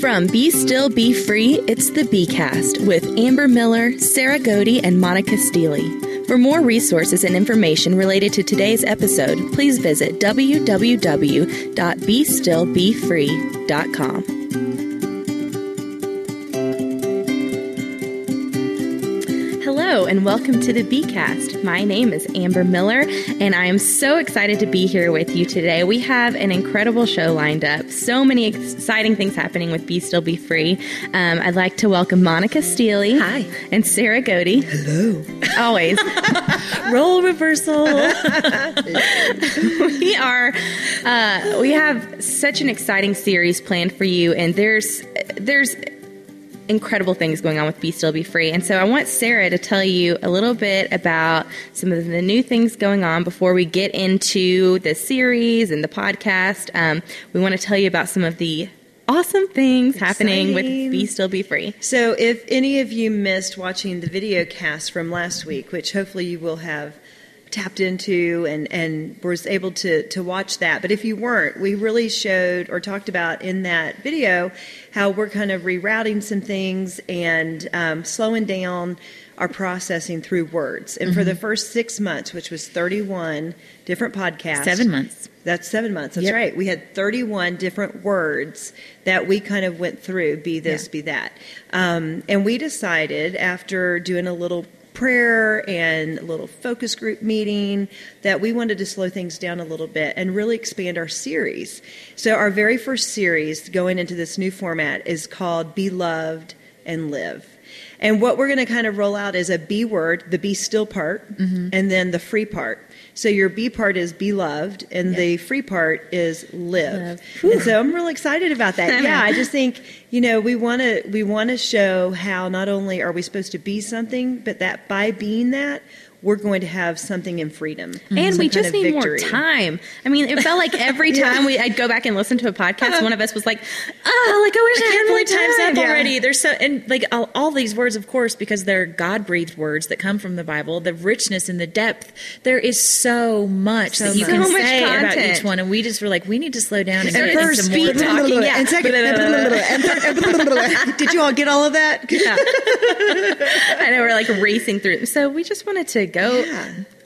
From Be Still Be Free, it's the B-Cast with Amber Miller, Sarah Godey, and Monica Steely. For more resources and information related to today's episode, please visit www.bestillbefree.com. Hello and welcome to the B-Cast. My name is Amber Miller and I am so excited to be here with you today. We have an incredible show lined up. So many exciting things happening with Be Still Be Free. I'd like to welcome Monica Steely. Hi. And Sarah Godey. Hello. Always. Role reversal. We have such an exciting series planned for you, and there's incredible things going on with Be Still Be Free. And so I want Sarah to tell you a little bit about some of the new things going on before we get into the series and the podcast. We want to tell you about some of the awesome things happening with Be Still Be Free. So if any of you missed watching the video cast from last week, which hopefully you will have tapped into and was able to watch that. But if you weren't, we really showed or talked about in that video how we're kind of rerouting some things and slowing down our processing through words. And for the first 6 months, which was 31 different podcasts. 7 months. That's 7 months. That's right. We had 31 different words that we kind of went through, be this, be that. And we decided after doing a little prayer and a little focus group meeting that we wanted to slow things down a little bit and really expand our series. So our very first series going into this new format is called Be Loved and Live. And what we're going to kind of roll out is a B word, the be still part, and then the free part. So your B part is be loved, and the free part is live. And so I'm really excited about that. Yeah, I just think, you know, we want to show how not only are we supposed to be something, but that by being that, we're going to have something in freedom. And we just need more time. I mean, it felt like every time I'd go back and listen to a podcast, one of us was like, I wish I had more time. Already. There's so, and like all these words, of course, because they're God-breathed words that come from the Bible, the richness and the depth, there is so much that you can say about each one. And we just were like, we need to slow down and get into some more talking. And second, did you all get all of that? I know, we're like racing through. So we just wanted to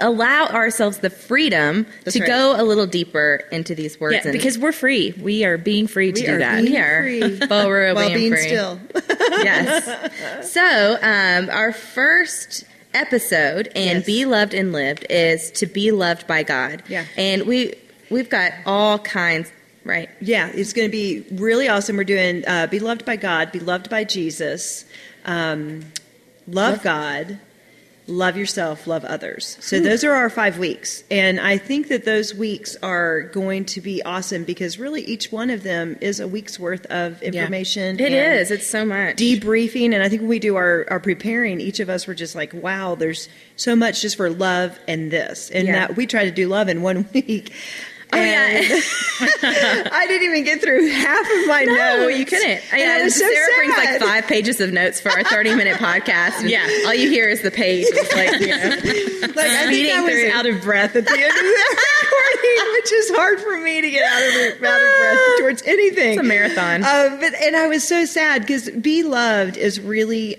allow ourselves the freedom go a little deeper into these words. Yeah, because we're free. We are being free to do that. We are free. While being free. Still. Yes. So our first episode in Be Loved and Lived is to be loved by God. Yeah. And we've got all kinds. Right. Yeah. It's going to be really awesome. We're doing Be Loved by God, Be Loved by Jesus, Love God. Love yourself, love others. So those are our 5 weeks. And I think that those weeks are going to be awesome because really each one of them is a week's worth of information. Yeah. It is. It's so much. Debriefing. And I think when we do our preparing, each of us were just like, wow, there's so much just for love and this. And that we try to do love in 1 week. I didn't even get through half of my notes. You couldn't. And Sarah brings like 5 pages of notes for our 30-minute podcast. And all you hear is the page. It's like, you know, like I think I was out of breath at the end of that recording, which is hard for me to get out of breath towards anything. It's a marathon. And I was so sad because Be Loved is really.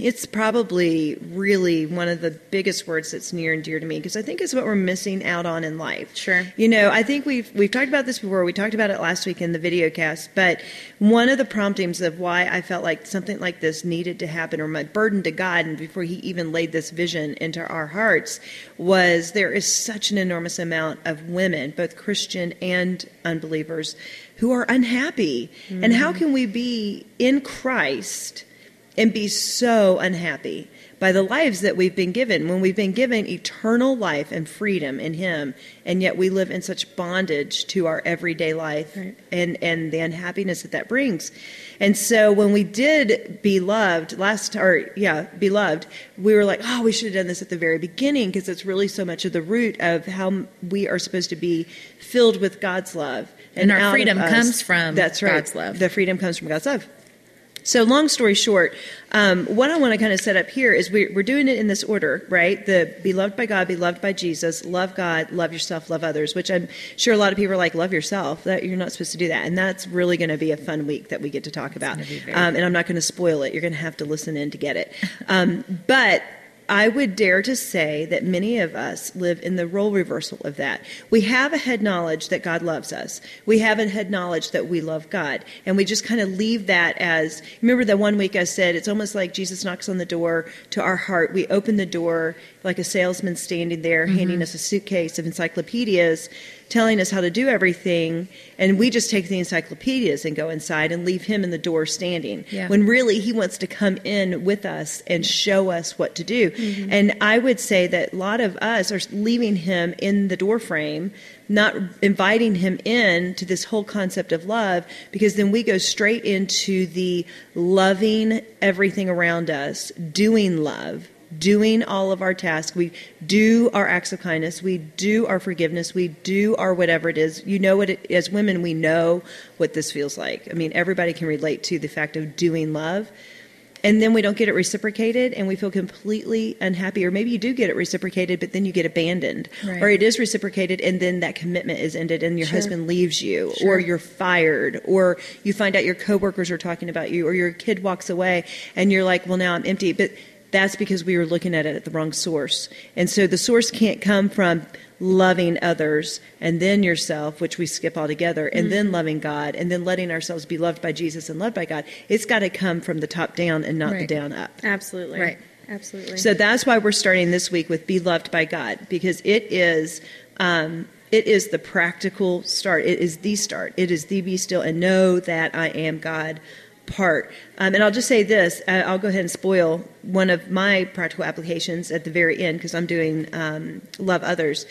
It's probably really one of the biggest words that's near and dear to me because I think it's what we're missing out on in life. Sure. You know, I think we've talked about this before. We talked about it last week in the video cast, but one of the promptings of why I felt like something like this needed to happen or my burden to God and before he even laid this vision into our hearts was there is such an enormous amount of women, both Christian and unbelievers, who are unhappy. Mm-hmm. And how can we be in Christ and be so unhappy by the lives that we've been given, when we've been given eternal life and freedom in him, and yet we live in such bondage to our everyday life and the unhappiness that brings. And so when we did Be Loved Be Loved, we were like, oh, we should have done this at the very beginning because it's really so much of the root of how we are supposed to be filled with God's love. And our freedom comes from God's love. The freedom comes from God's love. So long story short, what I want to kind of set up here is we're doing it in this order, right? The be loved by God, be loved by Jesus, love God, love yourself, love others, which I'm sure a lot of people are like, love yourself, that you're not supposed to do that. And that's really going to be a fun week that we get to talk about. And I'm not going to spoil it. You're going to have to listen in to get it. But I would dare to say that many of us live in the role reversal of that. We have a head knowledge that God loves us. We have a head knowledge that we love God. And we just kind of leave that as, remember that one week I said, it's almost like Jesus knocks on the door to our heart. We open the door like a salesman standing there, handing us a suitcase of encyclopedias, telling us how to do everything, and we just take the encyclopedias and go inside and leave him in the door standing, when really he wants to come in with us and show us what to do. And I would say that a lot of us are leaving him in the door frame, not inviting him in to this whole concept of love, because then we go straight into the loving everything around us, doing love, doing all of our tasks. We do our acts of kindness. We do our forgiveness. We do our whatever it is. You know what it, as women, we know what this feels like. I mean, everybody can relate to the fact of doing love. And then we don't get it reciprocated and we feel completely unhappy. Or maybe you do get it reciprocated, but then you get abandoned. Right. Or it is reciprocated and then that commitment is ended and your husband leaves you. Or you're fired. Or you find out your coworkers are talking about you. Or your kid walks away and you're like, well, now I'm empty. But that's because we were looking at it at the wrong source. And so the source can't come from loving others and then yourself, which we skip altogether, and then loving God and then letting ourselves be loved by Jesus and loved by God. It's got to come from the top down and not the down up. Absolutely. Right. Absolutely. So that's why we're starting this week with Be Loved by God, because it is the practical start. It is the start. It is the be still and know that I am God part. And I'll just say this, I'll go ahead and spoil one of my practical applications at the very end, because I'm doing love others.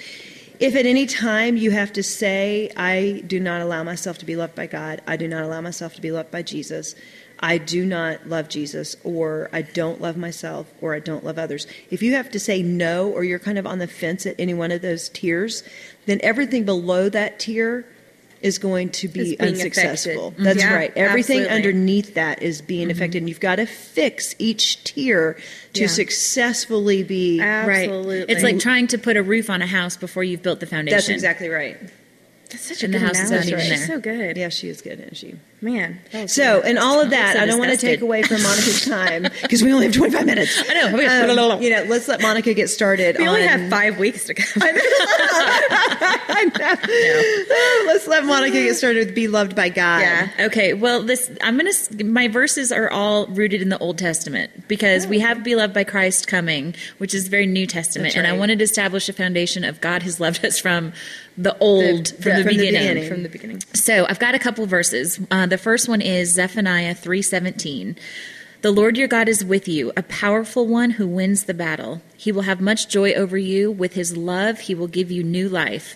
If at any time you have to say, I do not allow myself to be loved by God, I do not allow myself to be loved by Jesus, I do not love Jesus, or I don't love myself, or I don't love others. If you have to say no, or you're kind of on the fence at any one of those tiers, then everything below that tier is going to be unsuccessful. Affected. That's right. Everything underneath that is being affected. And you've got to fix each tier to successfully be... Absolutely. Right. It's like trying to put a roof on a house before you've built the foundation. That's exactly right. That's such a good analogy. She's so good. Yeah, she is good, isn't she? Man. So, and all of that, I don't want to take away from Monica's time, because we only have 25 minutes. I know. You know, let's let Monica get started. We only have 5 weeks to go. I know. Let's let Monica get started with Be Loved by God. Yeah. Okay. Well, my verses are all rooted in the Old Testament, because we have Be Loved by Christ coming, which is very New Testament. Right. And I wanted to establish a foundation of God has loved us from the old, from the beginning. So I've got a couple verses. The first one is Zephaniah 3:17. The Lord your God is with you, a powerful one who wins the battle. He will have much joy over you. With his love, he will give you new life.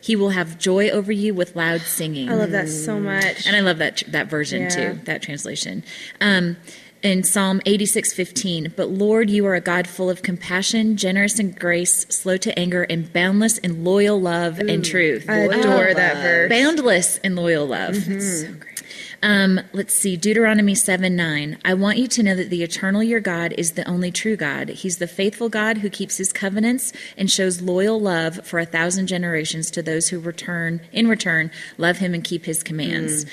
He will have joy over you with loud singing. I love that so much. And I love that version too, that translation. In Psalm 86:15, but Lord, you are a God full of compassion, generous in grace, slow to anger, and boundless in loyal love and truth. I adore that verse. Boundless in loyal love. Mm-hmm. It's so great. Let's see, Deuteronomy 7:9. I want you to know that the eternal your God is the only true God. He's the faithful God who keeps his covenants and shows loyal love for 1,000 generations to those who in return, love him and keep his commands.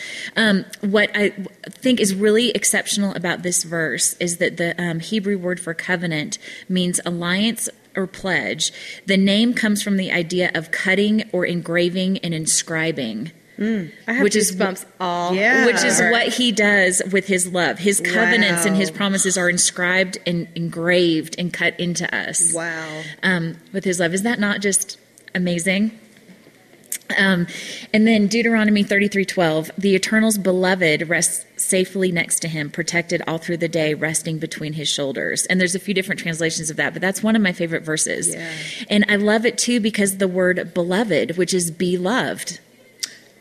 What I think is really exceptional about this verse is that the Hebrew word for covenant means alliance or pledge. The name comes from the idea of cutting or engraving and inscribing. I have goosebumps all over. Which is what he does with his love. His covenants and his promises are inscribed and engraved and cut into us. Wow. With his love. Is that not just amazing? And then Deuteronomy 33:12, the eternal's beloved rests safely next to him, protected all through the day, resting between his shoulders. And there's a few different translations of that, but that's one of my favorite verses. Yeah. And I love it too, because the word beloved, which is be loved.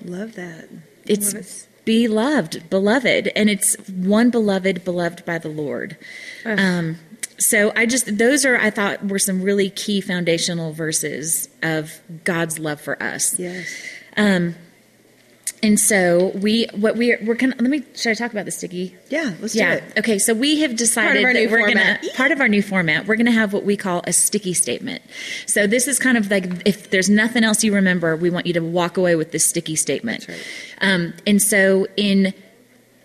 Love that. It's be loved, beloved. And it's one beloved, beloved by the Lord. So those were some really key foundational verses of God's love for us. Yes. And so should I talk about this, Dickie? Yeah, let's do it. Okay. So we have decided part of our new format, we're going to have what we call a sticky statement. So this is kind of like, if there's nothing else you remember, we want you to walk away with this sticky statement. That's right. And so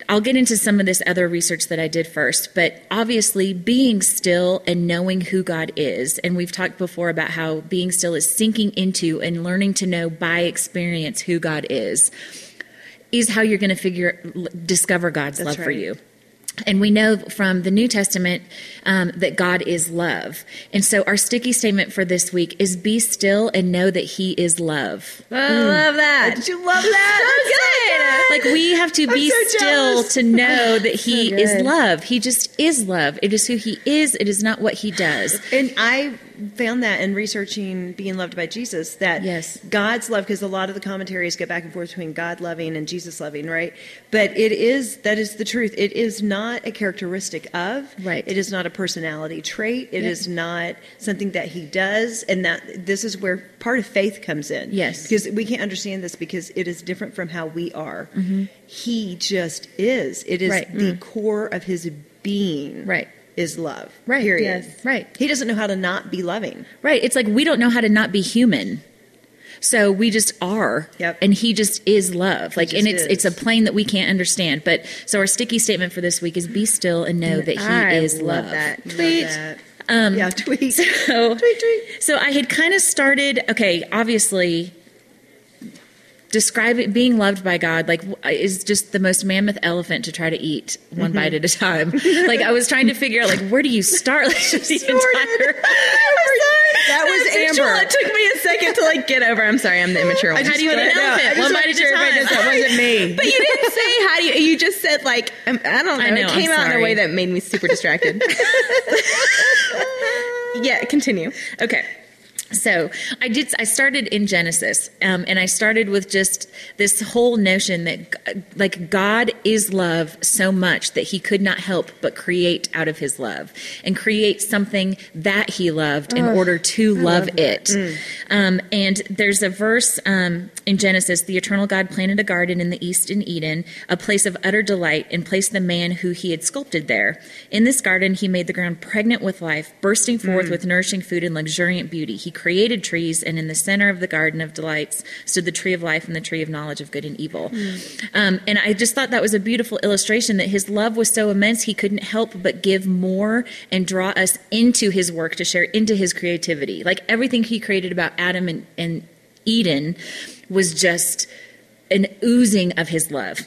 I'll get into some of this other research that I did first, but obviously being still and knowing who God is. And we've talked before about how being still is sinking into and learning to know by experience who God is how you're going to discover God's That's love right. for you. And we know from the New Testament that God is love. And so our sticky statement for this week is be still and know that he is love. I love that. Did you love that? So good. Like we have to be so still jealous. To know that he is love. He just is love. It is who he is. It is not what he does. And I found that in researching being loved by Jesus, that God's love, because a lot of the commentaries go back and forth between God loving and Jesus loving, right? But that is the truth. It is not a characteristic of, right. It is not a personality trait. It is not something that he does. And that this is where part of faith comes in. Yes. Because we can't understand this because it is different from how we are. Mm-hmm. He just is. It is the core of his being. Right. Is love. Right. Period. Yes. Right. He doesn't know how to not be loving. Right. It's like we don't know how to not be human. So we just are. Yep. And he just is love. Like, and it's a plane that we can't understand. But so our sticky statement for this week is be still and know that he is love. That. Tweet. Love that. Tweet. So, tweet. So I had kind of started, obviously describe it, being loved by God, like is just the most mammoth elephant to try to eat one bite at a time. Like I was trying to figure out, like, where do you start? Like, that was Amber. It took me a second to like get over. I'm sorry, I'm the immature one. How do you eat an elephant? One bite at a time. That wasn't me. But you didn't say how do you. You just said like I don't know. It came out in a way that made me super distracted. Yeah, continue. Okay. So I started in Genesis, and I started with just this whole notion that like God is love so much that he could not help but create out of his love and create something that he loved in order to love it. Mm. And there's a verse in Genesis, the eternal God planted a garden in the east in Eden, a place of utter delight, and placed the man who he had sculpted there. In this garden, he made the ground pregnant with life, bursting forth with nourishing food and luxuriant beauty. He created trees, and in the center of the garden of delights stood the tree of life and the tree of knowledge of good and evil. And I just thought that was a beautiful illustration that his love was so immense he couldn't help but give more and draw us into his work to share into his creativity. Like everything he created about Adam and Eden was just an oozing of his love.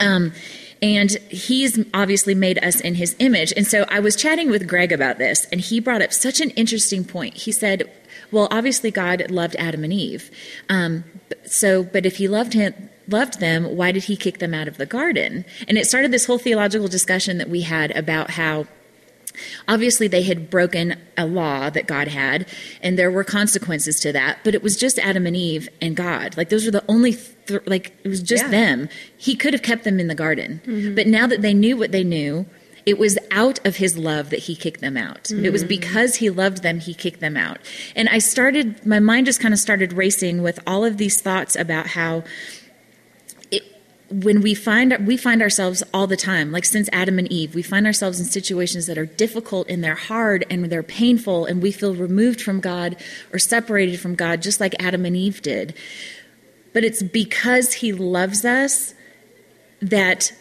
And he's obviously made us in his image. And so I was chatting with Greg about this, and he brought up such an interesting point. He said, well, obviously God loved Adam and Eve. But if he loved them, why did he kick them out of the garden? And it started this whole theological discussion that we had about how obviously they had broken a law that God had, and there were consequences to that, but it was just Adam and Eve and God. Like those were the only it was just them. He could have kept them in the garden. Mm-hmm. But now that they knew what they knew, it was out of his love that he kicked them out. Mm-hmm. It was because he loved them, he kicked them out. And my mind just kind of started racing with all of these thoughts about how when we find ourselves all the time, like since Adam and Eve, we find ourselves in situations that are difficult and they're hard and they're painful and we feel removed from God or separated from God, just like Adam and Eve did. But it's because he loves us that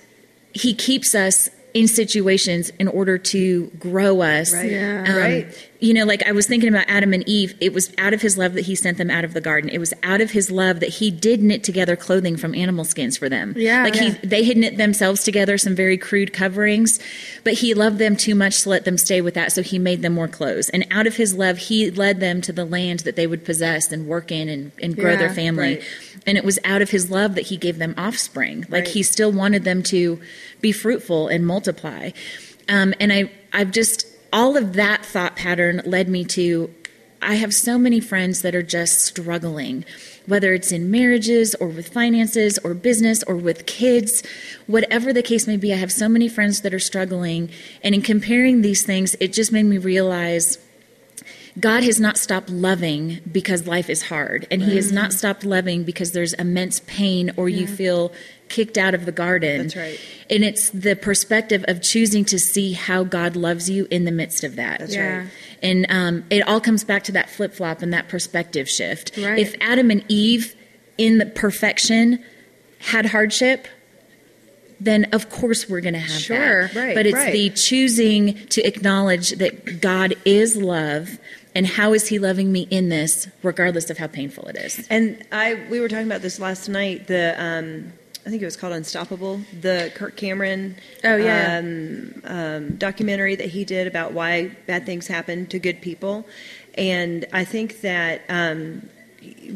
he keeps us in situations in order to grow us. Right. Yeah. You know, like I was thinking about Adam and Eve, it was out of his love that he sent them out of the garden. It was out of his love that he did knit together clothing from animal skins for them. Yeah. Like they had knit themselves together some very crude coverings, but he loved them too much to let them stay with that. So he made them more clothes. And out of his love, he led them to the land that they would possess and work in and grow their family. Right. And it was out of his love that he gave them offspring. Like he still wanted them to be fruitful and multiply. And I've just, all of that thought pattern led me to, I have so many friends that are just struggling, whether it's in marriages or with finances or business or with kids, whatever the case may be. I have so many friends that are struggling. And in comparing these things, it just made me realize God has not stopped loving because life is hard, and He has not stopped loving because there's immense pain or you feel kicked out of the garden. That's right. And it's the perspective of choosing to see how God loves you in the midst of that. That's right. And it all comes back to that flip-flop and that perspective shift. Right. If Adam and Eve in the perfection had hardship, then of course we're going to have that. Right, but it's the choosing to acknowledge that God is love. And how is He loving me in this, regardless of how painful it is? And we were talking about this last night. I think it was called Unstoppable, the Kirk Cameron documentary that he did about why bad things happen to good people. And I think that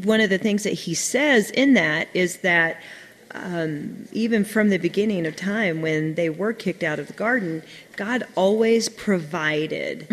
one of the things that he says in that is that even from the beginning of time when they were kicked out of the garden, God always provided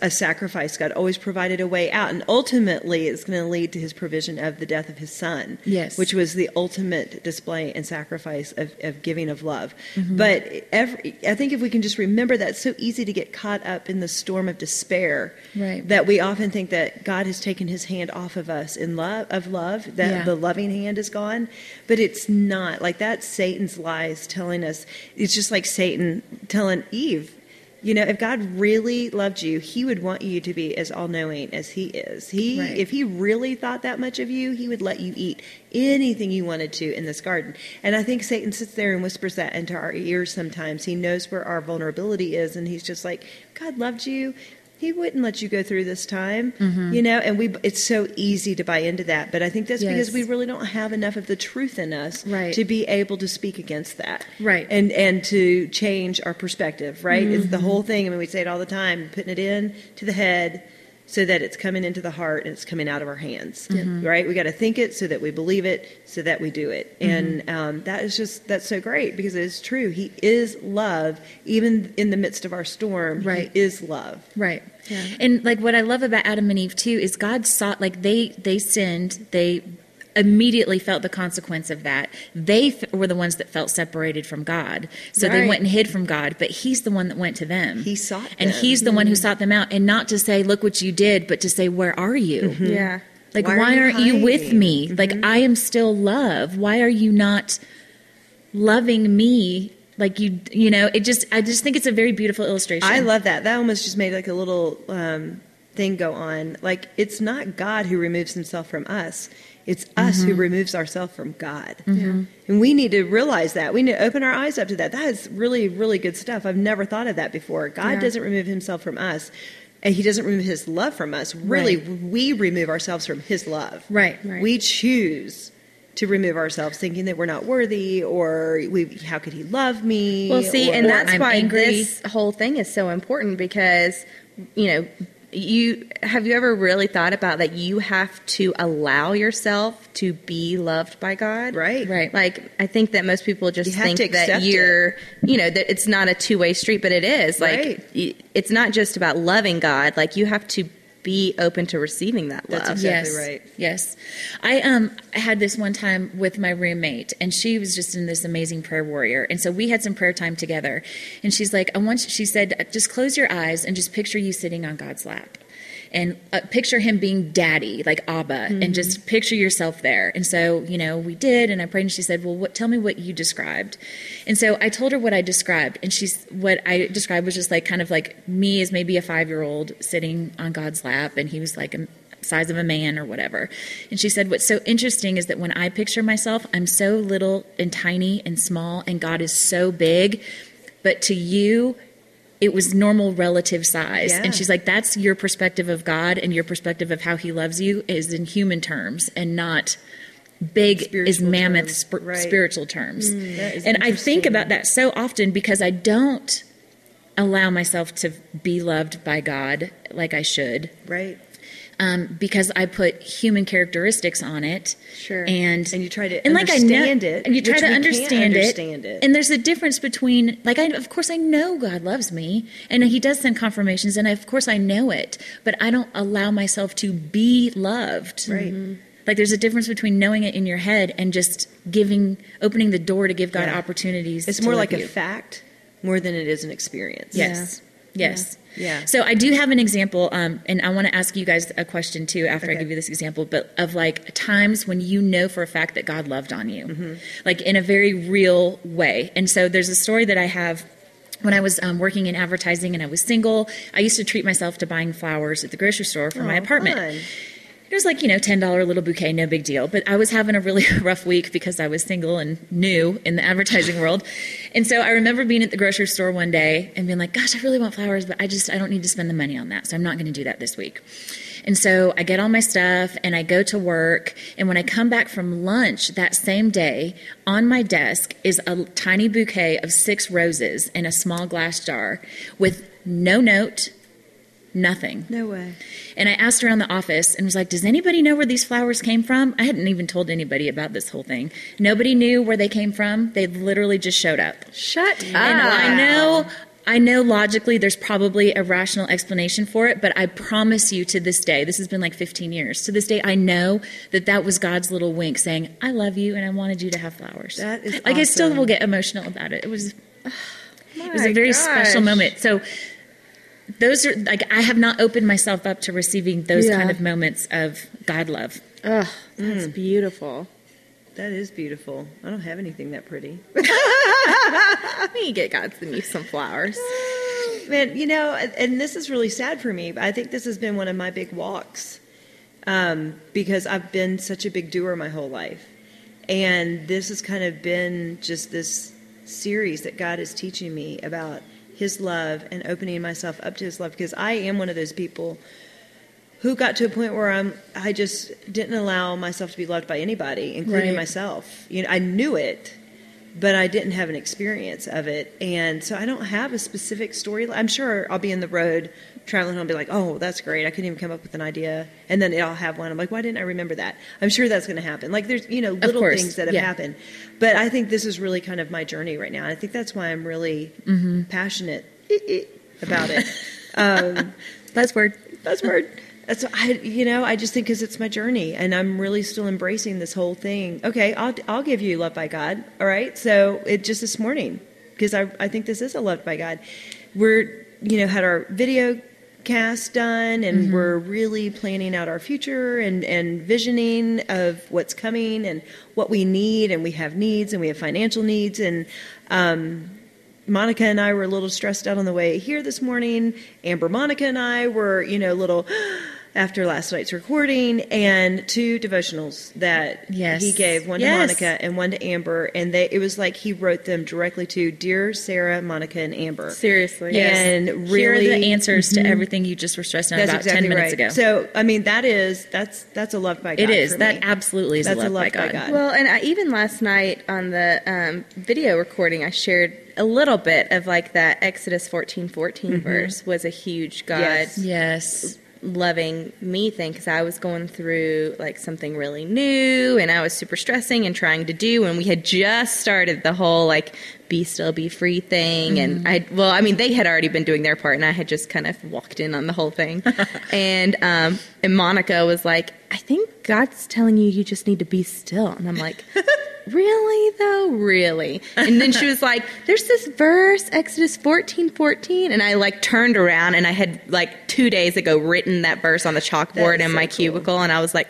a sacrifice. God always provided a way out. And ultimately, it's going to lead to His provision of the death of His Son, which was the ultimate display and sacrifice of giving of love. But I think if we can just remember that, it's so easy to get caught up in the storm of despair that we often think that God has taken His hand off of us in love, that the loving hand is gone. But it's not. Like, that's Satan's lies telling us. It's just like Satan telling Eve, you know, if God really loved you, He would want you to be as all-knowing as He is. If He really thought that much of you, He would let you eat anything you wanted to in this garden. And I think Satan sits there and whispers that into our ears sometimes. He knows where our vulnerability is, and he's just like, God loved you. He wouldn't let you go through this time, you know, and it's so easy to buy into that. But I think that's because we really don't have enough of the truth in us to be able to speak against that. Right. And to change our perspective, right? It's the whole thing. I mean, we say it all the time, putting it in to the head so that it's coming into the heart and it's coming out of our hands, right? We got to think it so that we believe it, so that we do it. And that's so great because it is true. He is love. Even in the midst of our storm, He is love. Right. Yeah. And like what I love about Adam and Eve too is God saw, like they sinned, they immediately felt the consequence of that. They were the ones that felt separated from God. So they went and hid from God, but He's the one that went to them. He sought them. And He's the one who sought them out. And not to say, look what you did, but to say, where are you? Yeah. Like, why aren't you with me? Like, I am still love. Why are you not loving me? Like you know, I just think it's a very beautiful illustration. I love that. That almost just made like a little thing go on. Like, it's not God who removes Himself from us. It's us who removes ourselves from God. And we need to realize that. We need to open our eyes up to that. That is really, really good stuff. I've never thought of that before. God doesn't remove Himself from us, and He doesn't remove His love from us. Really, we remove ourselves from His love. Right. We choose to remove ourselves thinking that we're not worthy or how could He love me? Well, see, and that's why this whole thing is so important because, you know, have you ever really thought about that you have to allow yourself to be loved by God? Right. Like, I think that most people just think that that it's not a two-way street, but it is. Like, it's not just about loving God. Like, you have to be open to receiving that love. That's exactly right. Yes. I had this one time with my roommate, and she was just in this amazing prayer warrior. And so we had some prayer time together. And she's like, she said, just close your eyes and just picture you sitting on God's lap. And picture Him being daddy, like Abba, and just picture yourself there. And so, you know, we did, and I prayed, and she said, well, tell me what you described. And so I told her what I described, and what I described was just like, kind of like me as maybe a 5-year-old sitting on God's lap, and He was like a size of a man or whatever. And she said, what's so interesting is that when I picture myself, I'm so little and tiny and small, and God is so big, but to you, it was normal relative size. Yeah. And she's like, that's your perspective of God, and your perspective of how He loves you is in human terms and not big spiritual is mammoth spiritual terms. And I think about that so often because I don't allow myself to be loved by God like I should. Right. Because I put human characteristics on it. Sure. And you try to understand it. And you try to understand it. And there's a difference between, like, of course I know God loves me, and He does send confirmations, and of course I know it, but I don't allow myself to be loved. Right. Mm-hmm. Like, there's a difference between knowing it in your head and just opening the door to give God opportunities. It's more like a fact more than it is an experience. Yes. Yeah. Yes. Yeah. So I do have an example, and I want to ask you guys a question too after I give you this example, but of like times when you know for a fact that God loved on you, mm-hmm. like in a very real way. And so there's a story that I have. When I was working in advertising and I was single, I used to treat myself to buying flowers at the grocery store for my apartment. Fun. It was like, $10 little bouquet, no big deal. But I was having a really rough week because I was single and new in the advertising world. And so I remember being at the grocery store one day and being like, gosh, I really want flowers, but I don't need to spend the money on that. So I'm not going to do that this week. And so I get all my stuff and I go to work. And when I come back from lunch that same day, on my desk is a tiny bouquet of 6 roses in a small glass jar with no note. Nothing. No way. And I asked around the office and was like, does anybody know where these flowers came from? I hadn't even told anybody about this whole thing. Nobody knew where they came from. They literally just showed up. Shut up. And I know logically there's probably a rational explanation for it, but I promise you to this day, this has been like 15 years, to this day, I know that was God's little wink saying, I love you and I wanted you to have flowers. That is awesome. I still will get emotional about it. It was a very special moment. So those are like, I have not opened myself up to receiving those kind of moments of God love. Oh, that's beautiful. That is beautiful. I don't have anything that pretty. We can get God to send you some flowers. Man, and this is really sad for me, but I think this has been one of my big walks because I've been such a big doer my whole life. And this has kind of been just this series that God is teaching me about his love and opening myself up to his love, because I am one of those people who got to a point where I just didn't allow myself to be loved by anybody, including myself. I knew it, but I didn't have an experience of it. And so I don't have a specific story. I'm sure I'll be in the road traveling home and be like, oh, that's great. I couldn't even come up with an idea. And then I'll have one. I'm like, why didn't I remember that? I'm sure that's going to happen. Like there's, little things that have happened. But I think this is really kind of my journey right now. I think that's why I'm really passionate about it. Buzzword. That's what I just think because it's my journey and I'm really still embracing this whole thing. Okay, I'll give you love by God. All right. So it just this morning, because I think this is a love by God. We're, had our video cast done and we're really planning out our future and visioning of what's coming and what we need. And we have needs and we have financial needs. And, Monica and I were a little stressed out on the way here this morning. Amber, Monica and I were, a little after last night's recording, and 2 devotionals that he gave, one to Monica and one to Amber. And it was like he wrote them directly to Dear Sarah, Monica, and Amber. Seriously. And really. Here are the answers to everything you just were stressed out about 10 minutes ago. So, that's a love by God. It is. For me. That absolutely is a love by God. Well, and even last night on the video recording, I shared a little bit of like that Exodus 14:14 verse was a huge God. Yes. Loving me thing, because I was going through like something really new and I was super stressing and trying to do, and we had just started the whole like Be Still Be Free thing and they had already been doing their part and I had just kind of walked in on the whole thing and Monica was like, I think God's telling you just need to be still, and I'm like really though? Really? And then she was like, there's this verse, Exodus 14:14, and I like turned around and I had like 2 days ago written that verse on the chalkboard in my cubicle, and I was like,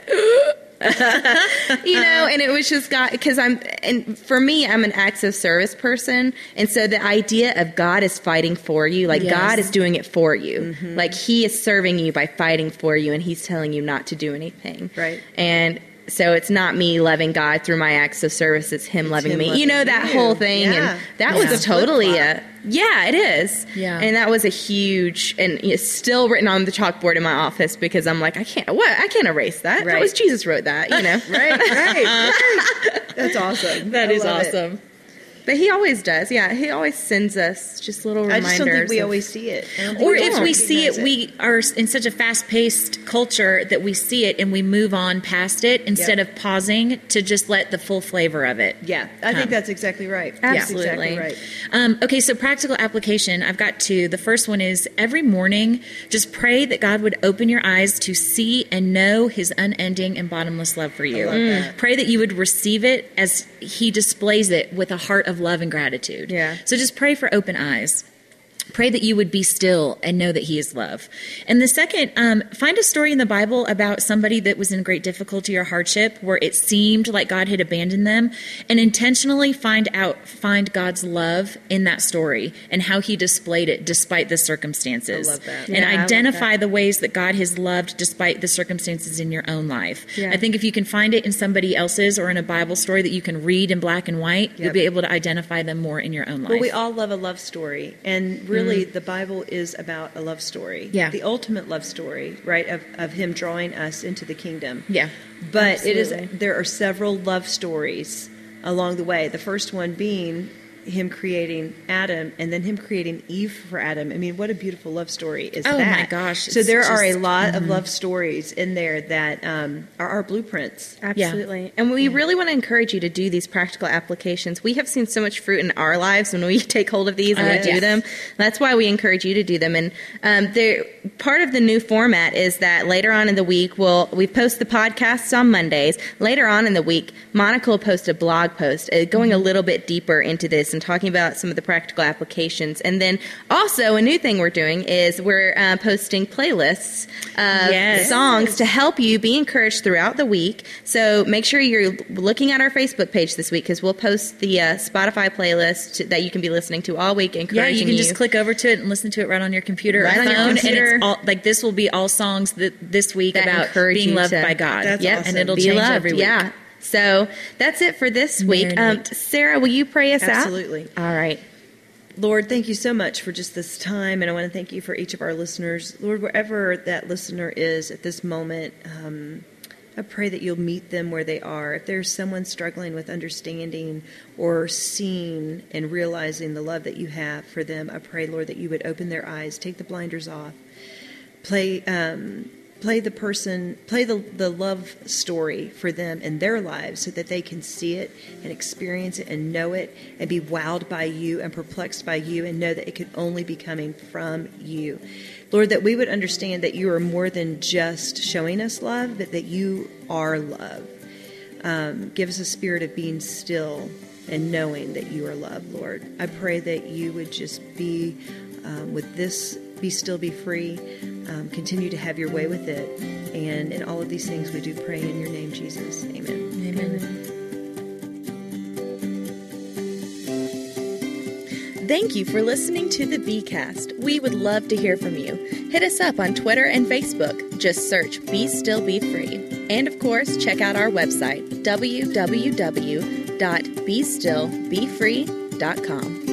and it was just God, because I'm an acts of service person. And so the idea of God is fighting for you, like God is doing it for you. Like he is serving you by fighting for you and he's telling you not to do anything. Right. And so it's not me loving God through my acts of service. It's him loving me. That whole thing. Yeah. And that was it is. Yeah. And that was a huge, and it's still written on the chalkboard in my office because I'm like, I can't erase that. Right. That was Jesus wrote that, Right. That's awesome. That is awesome. But he always does. Yeah, he always sends us just little reminders. I just don't think we always see it. Or if we see it, we are in such a fast-paced culture that we see it and we move on past it instead of pausing to just let the full flavor of it. Yeah, I think that's exactly right. Absolutely. That's exactly right. Okay, so practical application. I've got 2. The first one is every morning, just pray that God would open your eyes to see and know his unending and bottomless love for you. I love that. Pray that you would receive it as he displays it with a heart of love and gratitude. Yeah. So just pray for open eyes. Pray that you would be still and know that he is love. And the second, find a story in the Bible about somebody that was in great difficulty or hardship where it seemed like God had abandoned them, and intentionally find God's love in that story and how he displayed it despite the circumstances. I love that. And identify the ways that God has loved despite the circumstances in your own life. Yeah. I think if you can find it in somebody else's or in a Bible story that you can read in black and white, yep. You'll be able to identify them more in your own life. Well, we all love a love story, and really, the Bible is about a love story. Yeah. The ultimate love story, right, of him drawing us into the kingdom. Yeah. But there are several love stories along the way. The first one being him creating Adam and then him creating Eve for Adam. I mean, what a beautiful love story is that. Oh, my gosh. So there are a lot of love stories in there that are our blueprints. Absolutely. Yeah. And we really want to encourage you to do these practical applications. We have seen so much fruit in our lives when we take hold of these and do them. That's why we encourage you to do them. And part of the new format is that later on in the week, we post the podcasts on Mondays. Later on in the week, Monica will post a blog post going a little bit deeper into this and talking about some of the practical applications. And then also a new thing we're doing is we're posting playlists of songs to help you be encouraged throughout the week. So make sure you're looking at our Facebook page this week, because we'll post the Spotify playlist that you can be listening to all week, encouraging you. Yeah, you can just click over to it and listen to it right on your computer. Right on your computer. And it's all, like, this will be all songs this week about being loved by God. That's awesome. And it'll be change loved, every week. Yeah. So that's it for this week. Sarah, will you pray us out? Absolutely. All right. Lord, thank you so much for just this time. And I want to thank you for each of our listeners. Lord, wherever that listener is at this moment, I pray that you'll meet them where they are. If there's someone struggling with understanding or seeing and realizing the love that you have for them, I pray, Lord, that you would open their eyes, take the blinders off, play the love story for them in their lives so that they can see it and experience it and know it and be wowed by you and perplexed by you and know that it can only be coming from you. Lord, that we would understand that you are more than just showing us love, but that you are love. Give us a spirit of being still and knowing that you are love, Lord. I pray that you would just be with this Be Still, Be Free. Continue to have your way with it. And in all of these things, we do pray in your name, Jesus. Amen. Amen. Thank you for listening to the B-Cast. We would love to hear from you. Hit us up on Twitter and Facebook. Just search Be Still, Be Free. And, of course, check out our website, www.bestillbefree.com.